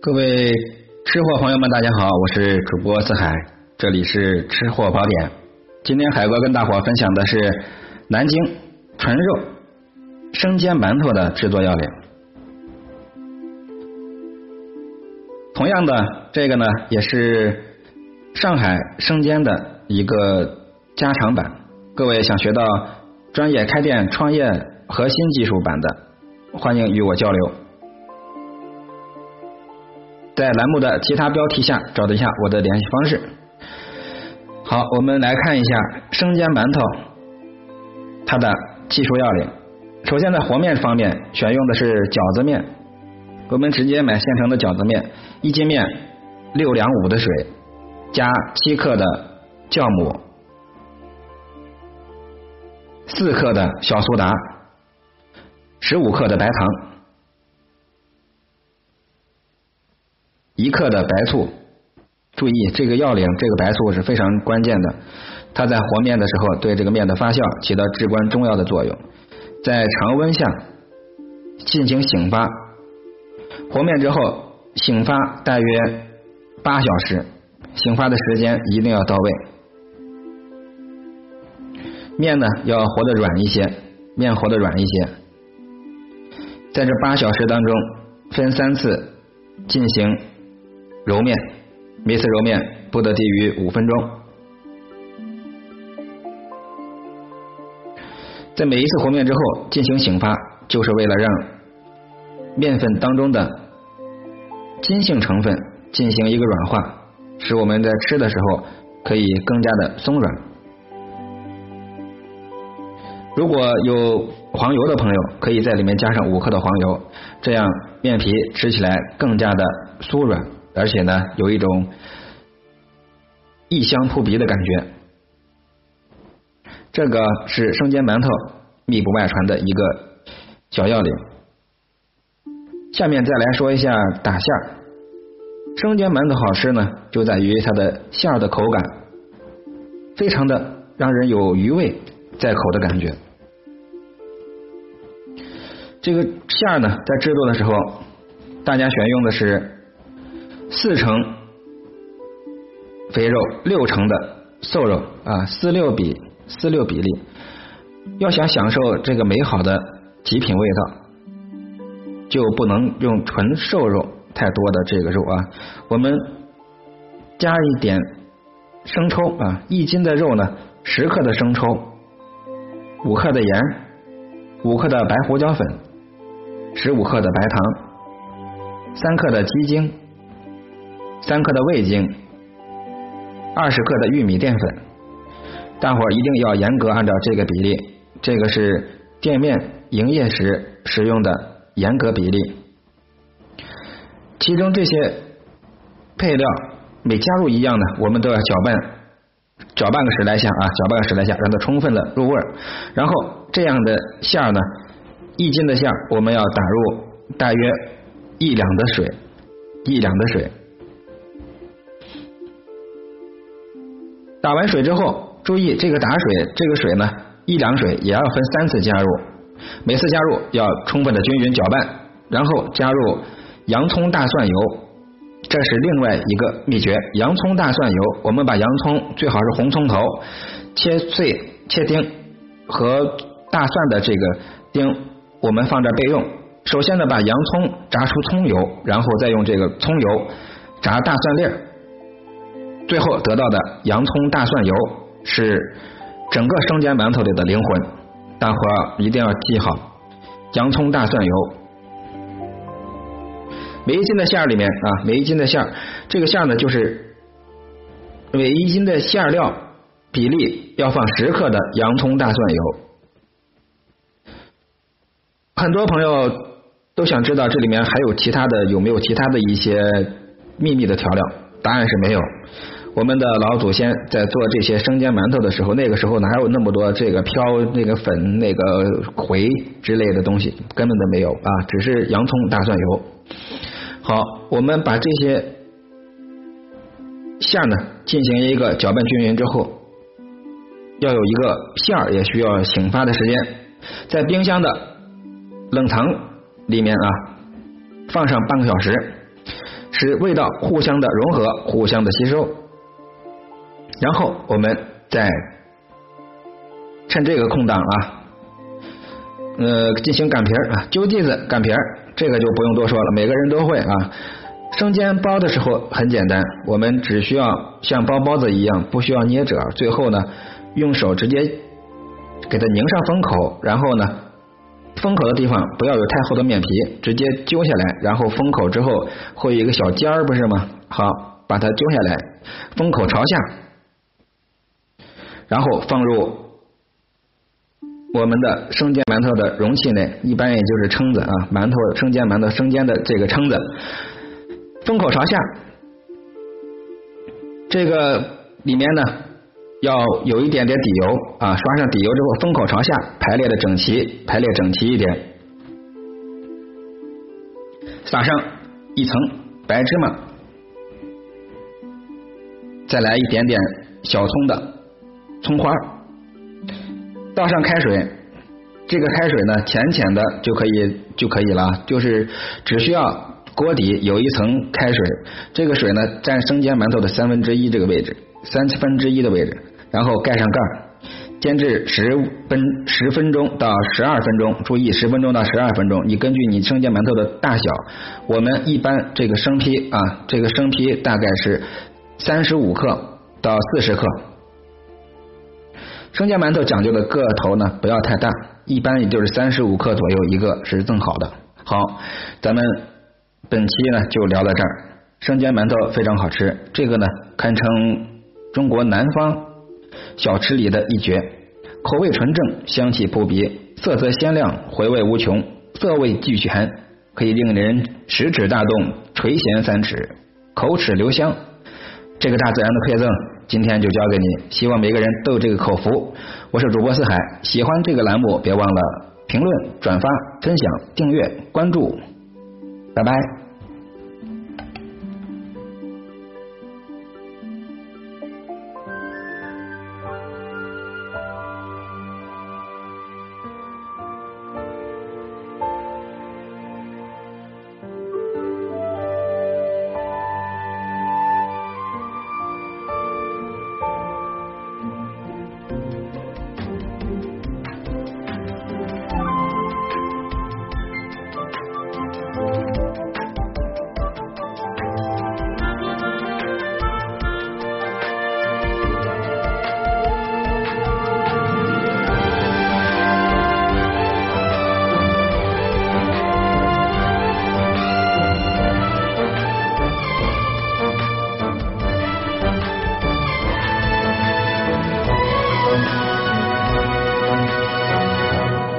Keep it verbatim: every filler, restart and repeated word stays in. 各位吃货朋友们，大家好，我是主播四海，这里是吃货宝典。今天海哥跟大伙分享的是南京纯肉生煎馒头的制作要领。同样的，这个呢也是上海生煎的一个加长版。各位想学到专业开店创业核心技术版的，欢迎与我交流。在栏目的其他标题下找一下我的联系方式。好，我们来看一下生煎馒头它的技术要领。首先在和面方面选用的是饺子面，我们直接买现成的饺子面，一斤面六两五的水加七克的酵母，四克的小苏打，十五克的白糖，一克的白醋。注意这个要领，这个白醋是非常关键的，它在和面的时候对这个面的发酵起到至关重要的作用。在常温下进行醒发，和面之后醒发大约八小时，醒发的时间一定要到位。面呢要和得软一些，面和得软一些。在这八小时当中分三次进行揉面，每次揉面不得低于五分钟。在每一次和面之后进行醒发，就是为了让面粉当中的筋性成分进行一个软化，使我们在吃的时候可以更加的松软。如果有黄油的朋友可以在里面加上五克的黄油，这样面皮吃起来更加的酥软，而且呢有一种异香扑鼻的感觉。这个是生煎馒头密不外传的一个小要领。下面再来说一下打馅儿。生煎馒头好吃呢，就在于它的馅儿的口感非常的让人有余味在口的感觉。这个馅儿呢在制作的时候大家选用的是四成肥肉六成的瘦肉啊，四六比四六比例。要想享受这个美好的极品味道，就不能用纯瘦肉太多的这个肉啊，我们加一点生抽啊，一斤的肉呢，十克的生抽，五克的盐，五克的白胡椒粉，十五克的白糖，三克的鸡精，三克的味精，二十克的玉米淀粉。大伙儿一定要严格按照这个比例，这个是店面营业时使用的严格比例。其中这些配料每加入一样呢，我们都要搅拌搅拌个十来下啊，搅拌个十来下，让它充分的入味儿。然后这样的馅儿呢，一斤的馅儿我们要打入大约一两的水，一两的水。打完水之后，注意这个打水，这个水呢，一两水也要分三次加入，每次加入要充分的均匀搅拌，然后加入洋葱大蒜油，这是另外一个秘诀。洋葱大蒜油，我们把洋葱最好是红葱头切碎切丁和大蒜的这个丁，我们放这备用。首先呢把洋葱炸出葱油，然后再用这个葱油炸大蒜粒儿，最后得到的洋葱大蒜油是整个生煎馒头里的灵魂。大伙一定要记好洋葱大蒜油。每一斤的馅儿里面啊，每一斤的馅儿，这个馅儿呢就是每一斤的馅料比例要放十克的洋葱大蒜油。很多朋友都想知道这里面还有其他的，有没有其他的一些秘密的调料？答案是没有。我们的老祖先在做这些生煎馒头的时候，那个时候哪有那么多这个飘那个粉那个回之类的东西，根本都没有啊，只是洋葱大蒜油。好，我们把这些馅呢进行一个搅拌均匀之后，要有一个馅儿也需要醒发的时间。在冰箱的冷藏里面啊，放上半个小时，使味道互相的融合，互相的吸收。然后我们再趁这个空档啊，呃，进行擀皮儿啊，揪剂子擀皮儿，这个就不用多说了，每个人都会啊。生煎包的时候很简单，我们只需要像包包子一样，不需要捏褶，最后呢，用手直接给它拧上封口，然后呢，封口的地方不要有太厚的面皮，直接揪下来，然后封口之后会有一个小尖儿，不是吗？好，把它揪下来，封口朝下，然后放入我们的生煎馒头的容器内，一般也就是蛏子啊，馒头生煎馒头生煎的这个蛏子，封口朝下。这个里面呢要有一点点底油啊，刷上底油之后，封口朝下，排列的整齐，排列整齐一点，撒上一层白芝麻，再来一点点小葱的葱花，倒上开水，这个开水呢浅浅的就可以就可以了，就是只需要锅底有一层开水，这个水呢占生煎馒头的三分之一这个位置，三分之一的位置，然后盖上盖，煎至十分十分钟到十二分钟，注意十分钟到十二分钟，你根据你生煎馒头的大小，我们一般这个生坯啊，这个生坯大概是三十五克到四十克。生煎馒头讲究的个头呢不要太大，一般也就是三十五克左右一个是更好的。好，咱们本期呢就聊到这儿。生煎馒头非常好吃，这个呢堪称中国南方小吃里的一绝，口味纯正，香气扑鼻，色泽鲜亮，回味无穷，色味俱全，可以令人食指大动，垂涎三尺，口齿留香。这个大自然的馈赠今天就交给你，希望每个人都有这个口福。我是主播四海，喜欢这个栏目别忘了评论、转发、分享、订阅、关注，拜拜。